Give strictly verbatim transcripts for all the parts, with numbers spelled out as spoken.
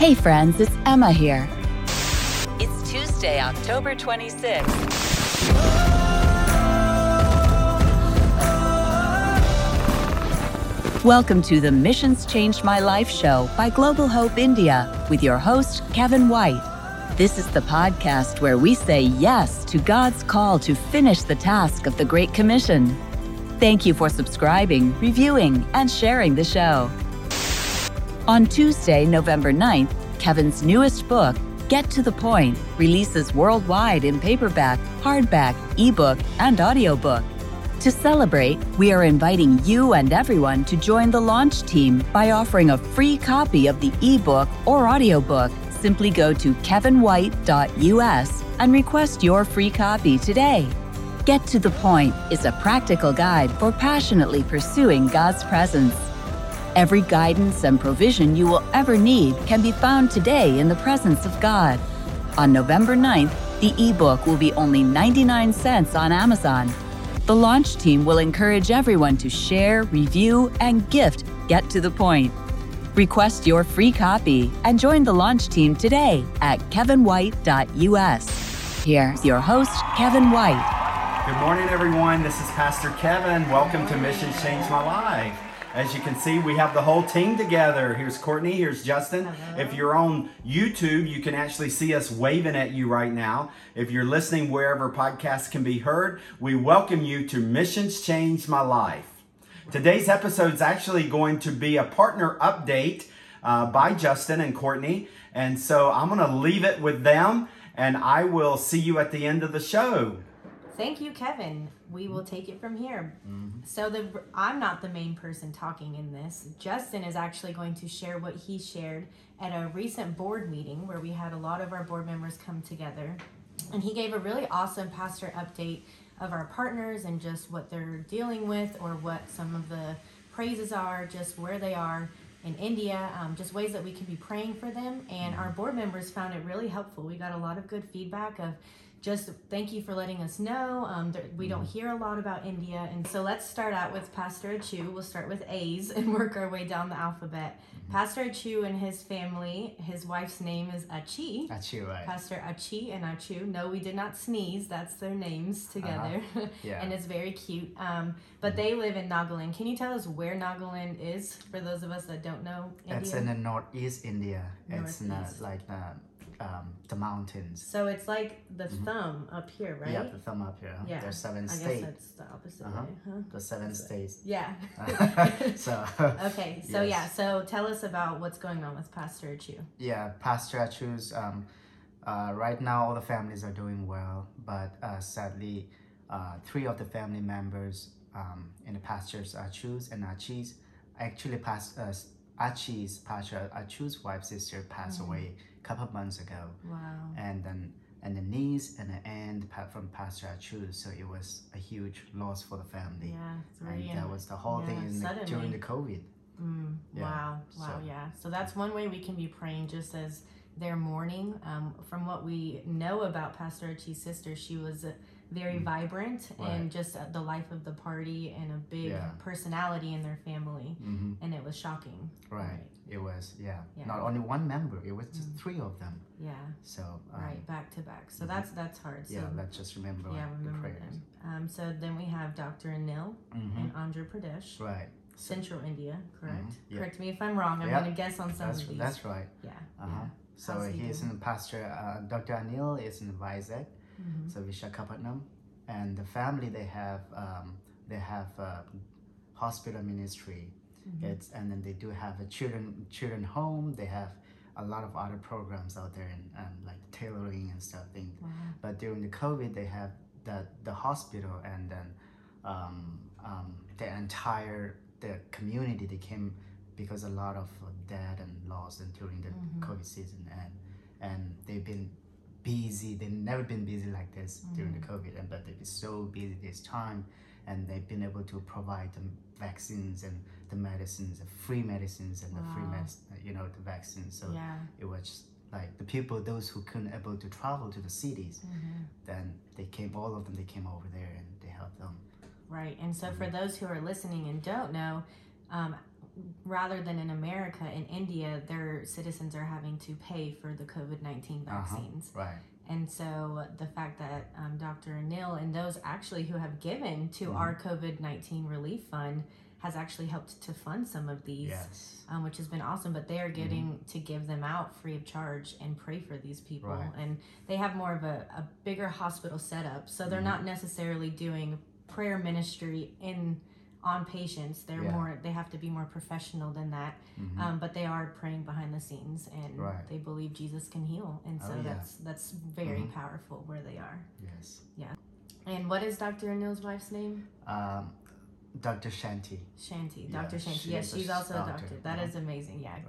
Hey friends, it's Emma here. It's Tuesday, October twenty-sixth. Welcome to the Missions Changed My Life show by Global Hope India with your host, Kevin White. This is the podcast where we say yes to God's call to finish the task of the Great Commission. Thank you for subscribing, reviewing, and sharing the show. On Tuesday, November ninth, Kevin's newest book, Get to the Point, releases worldwide in paperback, hardback, ebook, and audiobook. To celebrate, we are inviting you and everyone to join the launch team by offering a free copy of the ebook or audiobook. Simply go to kevin white dot u s and request your free copy today. Get to the Point is a practical guide for passionately pursuing God's presence. Every guidance and provision you will ever need can be found today in the presence of God. On November ninth, the ebook will be only ninety-nine cents on Amazon. The launch team will encourage everyone to share, review, and gift Get to the Point. Request your free copy and join the launch team today at kevin white dot u s. Here's your host, Kevin White. Good morning, everyone. This is Pastor Kevin. Welcome to Missions Change My Life. As you can see, we have the whole team together. Here's Courtney, here's Justin. Hello. If you're on YouTube, you can actually see us waving at you right now. If you're listening wherever podcasts can be heard, we welcome you to Missions Change My Life. Today's episode is actually going to be a partner update uh, by Justin and Courtney. And so I'm going to leave it with them, and I will see you at the end of the show. Thank you, Kevin. We will take it from here. Mm-hmm. So the I'm not the main person talking in this. Justin is actually going to share what he shared at a recent board meeting where we had a lot of our board members come together. And he gave a really awesome pastor update of our partners and just what they're dealing with or what some of the praises are, just where they are in India, um, just ways that we can be praying for them. And our board members found it really helpful. We got a lot of good feedback of just thank you for letting us know. Um, there, we don't hear a lot about India. And so let's start out with Pastor Achu. We'll start with A's and work our way down the alphabet. Mm-hmm. Pastor Achu and his family, his wife's name is Achi. Achi, right. Pastor Achi and Achu. No, we did not sneeze. That's their names together. Uh-huh. Yeah. And it's very cute. Um, but mm-hmm. They live in Nagaland. Can you tell us where Nagaland is for those of us that don't know India? It's in the northeast India. Northeast. It's in a, like the... Um, the mountains. So it's like the mm-hmm. thumb up here, right? Yeah, the thumb up here. Yeah. There's seven I states. I guess that's the opposite uh-huh. way, huh? The seven that's states. It. Yeah. so. Okay, so yes. yeah, so tell us about what's going on with Pastor Achu. Yeah, Pastor Achu's, um, uh, right now all the families are doing well, but uh, sadly, uh, three of the family members um, in the pastors Achu's and Achi's, actually past, uh, Achi's, Pastor Achu's wife's sister passed mm-hmm. away couple months ago. Wow. And then and the niece and the aunt from Pastor Achu, so it was a huge loss for the family. Yeah, and yeah. that was the whole yeah, thing in the, during the COVID. Mm, yeah. Wow, wow, so, yeah. So that's one way we can be praying just as they're mourning. Um, from what we know about Pastor Achi's sister, she was very mm, vibrant right. and just the life of the party and a big yeah. personality in their family. Mm-hmm. And it was shocking. Right. right. It was, yeah. yeah, not only one member, it was just mm. three of them. Yeah. So um, right, back to back. So mm-hmm. that's that's hard. So, yeah, let's just remember yeah, remember the prayers. Them. Um, so then we have Doctor Anil mm-hmm. in Andhra Pradesh. Right. Central India, correct? Mm-hmm. Yeah. Correct me if I'm wrong. I'm yeah. going to guess on some that's, of these. That's right. Yeah. Uh-huh. yeah. So How's he is in the pastor, uh, Doctor Anil is in Vizag, mm-hmm. so Visakhapatnam. And the family, they have, um, they have a hospital ministry. Mm-hmm. It's and then they do have a children children home. They have a lot of other programs out there and, and like tailoring and stuff things. Wow. But during the COVID, they have the the hospital and then um, um, the entire the community. They came because a lot of death and loss and during the mm-hmm. COVID season and and they've been busy. They've never been busy like this mm-hmm. during the COVID, and but they've been so busy this time, and they've been able to provide them vaccines and the medicines, the free medicines and wow. the free medicine, you know, the vaccines. So yeah. it was like the people, those who couldn't able to travel to the cities, mm-hmm. then they came, all of them, they came over there and they helped them. Right. And so mm-hmm. for those who are listening and don't know, um, rather than in America, in India, their citizens are having to pay for the COVID nineteen vaccines. Uh-huh. Right. And so the fact that um, Doctor Anil and those actually who have given to mm-hmm. our COVID nineteen relief fund has actually helped to fund some of these, yes. um, which has been awesome. But they are getting mm-hmm. to give them out free of charge and pray for these people. Right. And they have more of a, a bigger hospital setup. So they're mm-hmm. not necessarily doing prayer ministry in on patients. They're yeah. more, they have to be more professional than that. Mm-hmm. Um, but they are praying behind the scenes, and right. they believe Jesus can heal. And so oh, yeah. that's, that's very mm-hmm. powerful where they are. Yes. Yeah. And what is Doctor Anil's wife's name? Um, Doctor Shanti. Shanti, Doctor yeah, Shanti. She yes, she's also doctor. a doctor. That yeah. is amazing. Yeah. Right.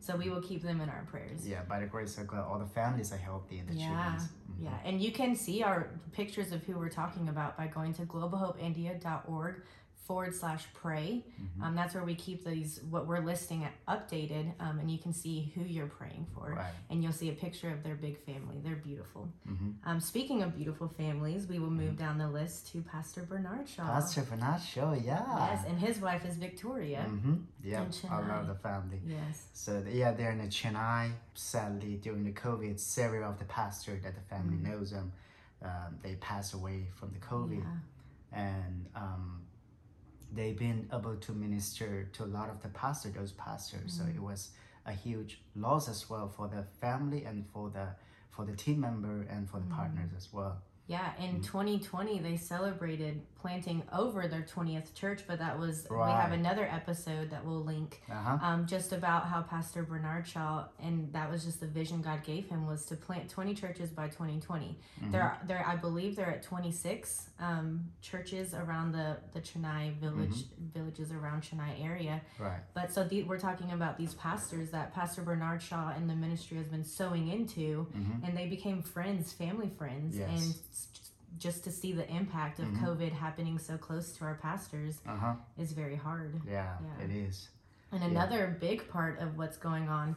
So we will keep them in our prayers. Yeah, by the grace of God, all the families are healthy and the yeah. children. Mm-hmm. Yeah, and you can see our pictures of who we're talking about by going to global hope india dot org forward slash pray. Mm-hmm. Um, that's where we keep these, what we're listing updated, um, and you can see who you're praying for. Right. And you'll see a picture of their big family. They're beautiful. Mm-hmm. Um, speaking of beautiful families, we will move mm-hmm. down the list to Pastor Bernard Shaw. Pastor Bernard Shaw, yeah. Yes, and his wife is Victoria. Mm-hmm. Yeah, I love the family. Yes. So yeah, they're in Chennai. Sadly, during the COVID, several of the pastors that the family mm-hmm. knows them, um, they passed away from the COVID. Yeah. And um, they've been able to minister to a lot of the pastor, those pastors. Mm-hmm. So it was a huge loss as well for the family and for the for the team member and for the mm-hmm. partners as well. Yeah, in mm-hmm. twenty twenty, they celebrated planting over their twentieth church, but that was, right. we have another episode that we'll link uh-huh. um, just about how Pastor Bernard Shaw, and that was just the vision God gave him, was to plant twenty churches by twenty twenty. Mm-hmm. There, there, I believe they're at twenty-six um, churches around the, the Chennai village, mm-hmm. villages around Chennai area. Right. But so the, we're talking about these pastors that Pastor Bernard Shaw and the ministry has been sowing into, mm-hmm. and they became friends, family friends, yes. and just to see the impact of mm-hmm. COVID happening so close to our pastors uh-huh. is very hard. Yeah, yeah, it is. And another yeah. big part of what's going on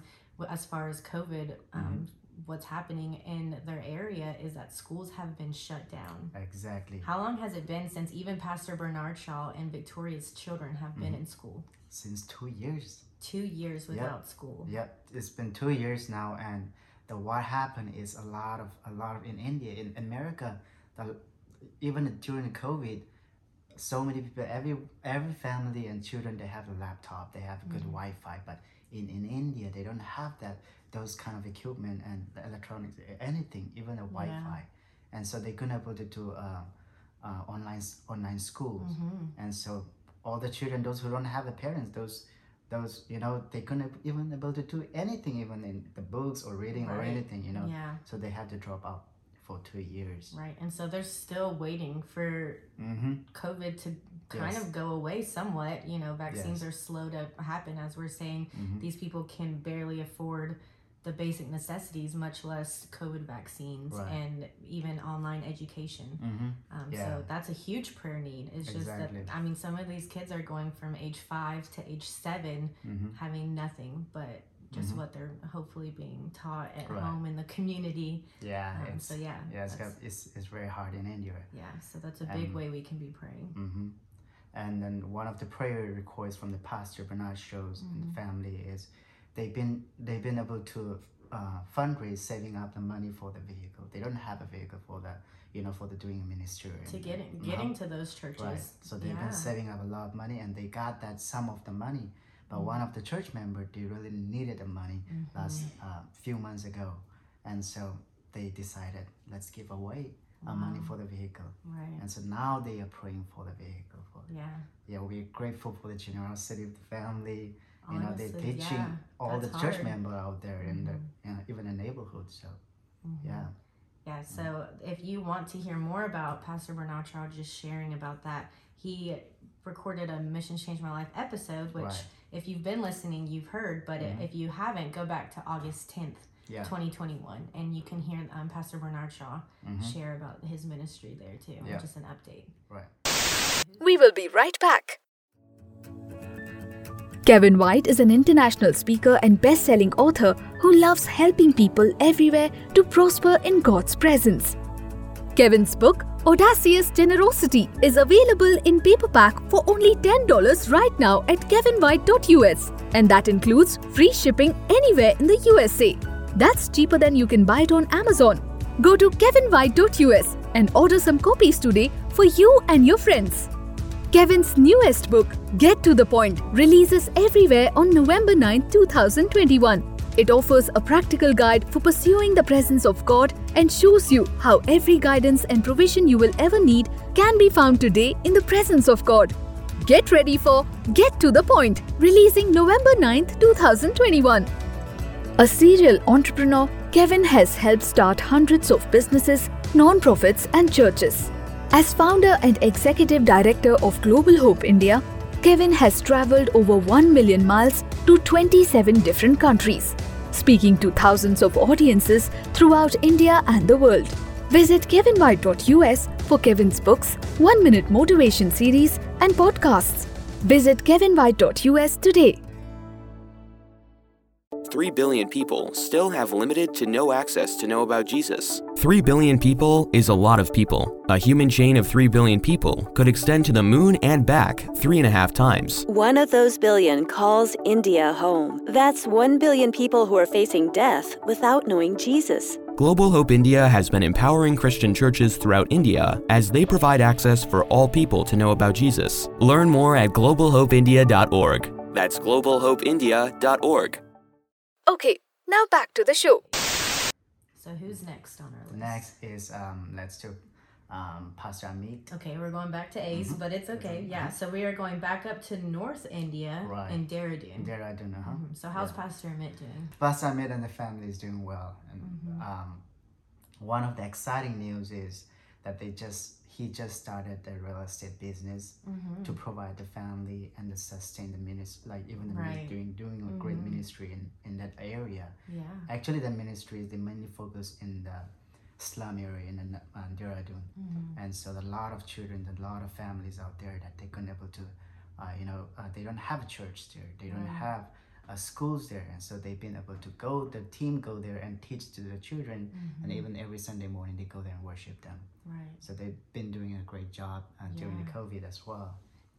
as far as COVID, um, mm-hmm. what's happening in their area is that schools have been shut down. Exactly. How long has it been since even Pastor Bernard Shaw and Victoria's children have mm-hmm. been in school? Since two years. Two years without yep. school. Yep, it's been two years now, and the what happened is a lot of a lot of in India, in America, the, even during COVID, so many people, every every family and children, they have a laptop, they have good mm-hmm. Wi-Fi, but in, in India they don't have that those kind of equipment and the electronics, anything, even a Wi-Fi, yeah. and so they couldn't able to do uh, uh, online online schools, mm-hmm. and so all the children, those who don't have the parents, those. Those, you know, they couldn't even able to do anything, even in the books or reading right. or anything, you know. Yeah. So they had to drop out for two years. Right. And so they're still waiting for mm-hmm. COVID to kind yes. of go away somewhat. You know, vaccines yes. are slow to happen, as we're saying. Mm-hmm. These people can barely afford the basic necessities, much less COVID vaccines right. and even online education. Mm-hmm. Um, yeah. So that's a huge prayer need. It's exactly. just that, I mean, some of these kids are going from age five to age seven, mm-hmm. having nothing but just mm-hmm. what they're hopefully being taught at right. home in the community. Yeah. Um, so yeah. Yeah, it's, got, it's it's very hard in India. Yeah. So that's a big and, way we can be praying. Mm-hmm. And then one of the prayer requests from the pastor Bernard shows mm-hmm. and the family is. They've been they've been able to uh, fundraise, saving up the money for the vehicle. They don't have a vehicle for the you know for the doing ministry to get it, getting to those churches. Right. So they've yeah. been saving up a lot of money, and they got that some of the money. But mm-hmm. one of the church members, they really needed the money mm-hmm. last uh, few months ago, and so they decided let's give away wow. our money for the vehicle. Right. And so now they are praying for the vehicle. For the, yeah. Yeah, we're grateful for the generosity of the family. You know, they're teaching yeah, all the church members out there in mm-hmm. the, you know, even the neighborhood, so, mm-hmm. yeah. Yeah, so mm-hmm. if you want to hear more about Pastor Bernard Shaw just sharing about that, he recorded a Missions Changed My Life episode, which right. if you've been listening, you've heard, but mm-hmm. if you haven't, go back to August tenth, yeah. twenty twenty-one, and you can hear um, Pastor Bernard Shaw mm-hmm. share about his ministry there, too, yeah. just an update. Right. We will be right back. Kevin White is an international speaker and best-selling author who loves helping people everywhere to prosper in God's presence. Kevin's book, Audacious Generosity is available in paperback for only ten dollars right now at kevin white dot u s, and that includes free shipping anywhere in the U S A. That's cheaper than you can buy it on Amazon. Go to kevin white dot u s and order some copies today for you and your friends. Kevin's newest book, Get to the Point, releases everywhere on November ninth, two thousand twenty-one. It offers a practical guide for pursuing the presence of God and shows you how every guidance and provision you will ever need can be found today in the presence of God. Get ready for Get to the Point, releasing November ninth, two thousand twenty-one. A serial entrepreneur, Kevin has helped start hundreds of businesses, non-profits and churches. As founder and executive director of Global Hope India, Kevin has travelled over one million miles to twenty-seven different countries, speaking to thousands of audiences throughout India and the world. Visit kevin white dot u s for Kevin's books, one minute motivation series and podcasts. Visit kevin white dot u s today. three billion people still have limited to no access to know about Jesus. three billion people is a lot of people. A human chain of three billion people could extend to the moon and back three and a half times. One of those billion calls India home. That's one billion people who are facing death without knowing Jesus. Global Hope India has been empowering Christian churches throughout India as they provide access for all people to know about Jesus. Learn more at global hope india dot org. That's global hope india dot org. Okay, now back to the show. So who's next on our list? Next is, um, let's do um, Pastor Amit. Okay, we're going back to Ace, mm-hmm. but it's okay. Mm-hmm. Yeah, so we are going back up to North India right. in Dehradun. Dehradun, huh? Mm-hmm. So how's yeah. Pastor Amit doing? Pastor Amit and the family is doing well. And mm-hmm. um, one of the exciting news is that they just he just started the real estate business mm-hmm. to provide the family and to sustain the ministry, like even the right. doing doing a mm-hmm. great ministry in, in that area. Yeah. Actually, the ministry is they mainly focus in the slum area in the, uh, Dehradun, mm-hmm. and so a lot of children, a lot of families out there that they couldn't able to, uh, you know, uh, they don't have a church there, they don't yeah. have uh, schools there, and so they've been able to go. The team go there and teach to the children, mm-hmm. and even every Sunday morning they go there and worship them. Right. So they've been doing a great job uh, yeah. during the COVID as well.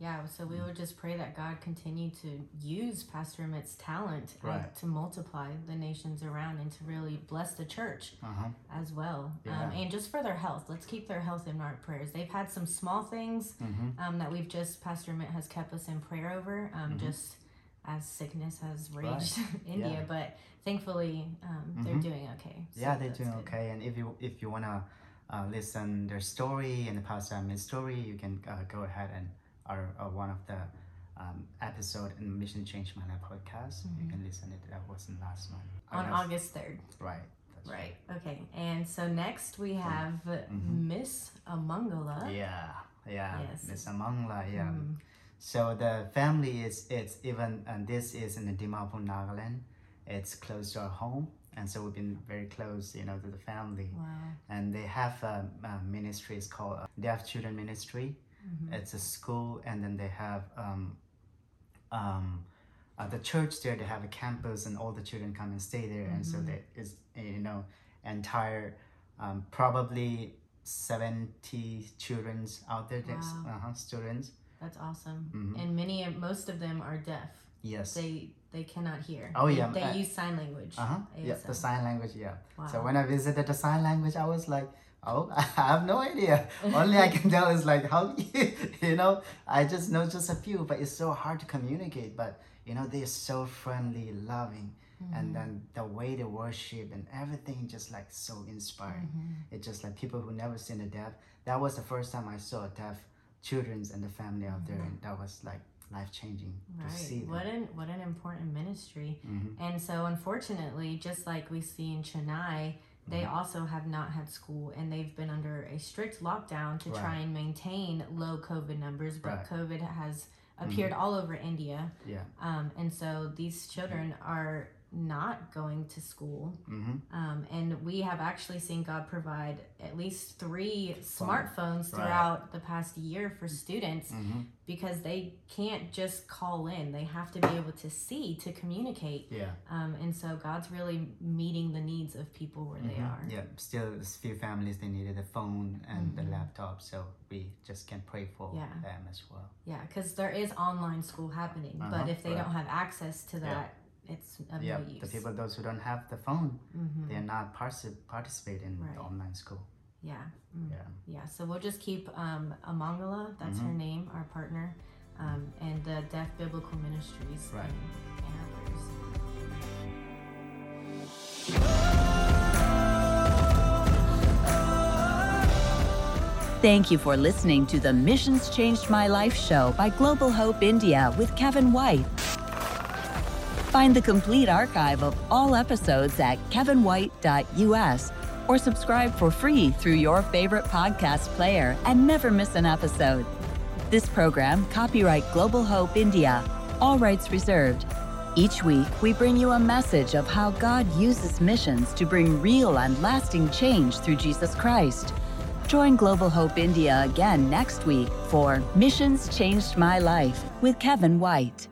Yeah, so we would just pray that God continue to use Pastor Amit's talent right. and to multiply the nations around and to really bless the church uh-huh. as well. Yeah. Um, and just for their health, let's keep their health in our prayers. They've had some small things mm-hmm. um, that we've just, Pastor Amit has kept us in prayer over, um, mm-hmm. just as sickness has raged right. India. Yeah. But thankfully, um, mm-hmm. they're doing okay. So yeah, they're doing good. Okay. And if you if you want to, Uh, listen their story and the Pastor Amit's story, you can uh, go ahead and our, our one of the um, episode in Mission Changed My Life podcast. Mm-hmm. You can listen to it. That was in last month. On August third. Right. That's right. Right. Okay. And so next we have mm-hmm. Miss Amangala. Yeah. Yeah. Yes. Miss Amangala. Yeah. Mm-hmm. So the family is it's even and this is in the Dimapur, Nagaland. It's close to our home. And so we've been very close, you know, to the family. Wow. And they have a, a ministry, it's called Deaf Children Ministry. Mm-hmm. It's a school, and then they have um, um, uh, the church there. They have a campus, and all the children come and stay there. Mm-hmm. And so that is, you know, entire um, probably seventy children out there, wow. uh-huh, students. That's awesome. Mm-hmm. And many, most of them are deaf. Yes. They they cannot hear. Oh yeah. They, they I, use sign language. Uh huh. Yeah, the sign language. Yeah. Wow. So when I visited the sign language, I was like, oh, I have no idea. Only I can tell is like how you know I just know just a few, but it's so hard to communicate. But you know they're so friendly, loving, mm-hmm. and then the way they worship and everything just like so inspiring. Mm-hmm. It's just like people who never seen a deaf. That was the first time I saw deaf children's and the family out mm-hmm. there, and that was like. Life-changing right. to see them. What an what an important ministry. Mm-hmm. And so unfortunately, just like we see in Chennai, they mm-hmm. also have not had school, and they've been under a strict lockdown to right. try and maintain low COVID numbers, but right. COVID has appeared mm-hmm. all over India. Yeah. Um, and so these children mm-hmm. are not going to school. Mm-hmm. Um, and we have actually seen God provide at least three Phone. smartphones throughout right. the past year for students mm-hmm. because they can't just call in. They have to be able to see to communicate. Yeah. Um, and so God's really meeting the needs of people where mm-hmm. they are. Yeah. Still, a few families, they needed a phone and mm-hmm. the laptop. So we just can pray for yeah. them as well. Yeah. Because there is online school happening. Uh-huh. But if they right. don't have access to that, yeah. it's of yeah, no use. The people, those who don't have the phone, mm-hmm. they're not particip- participating in right. the online school. Yeah. Mm-hmm. Yeah. Yeah. So we'll just keep um, Amangala, that's mm-hmm. her name, our partner, um, and the Deaf Biblical Ministries right. and, and others. Thank you for listening to the Missions Changed My Life show by Global Hope India with Kevin White. Find the complete archive of all episodes at kevin white dot u s or subscribe for free through your favorite podcast player and never miss an episode. This program, copyright Global Hope India, all rights reserved. Each week, we bring you a message of how God uses missions to bring real and lasting change through Jesus Christ. Join Global Hope India again next week for Missions Changed My Life with Kevin White.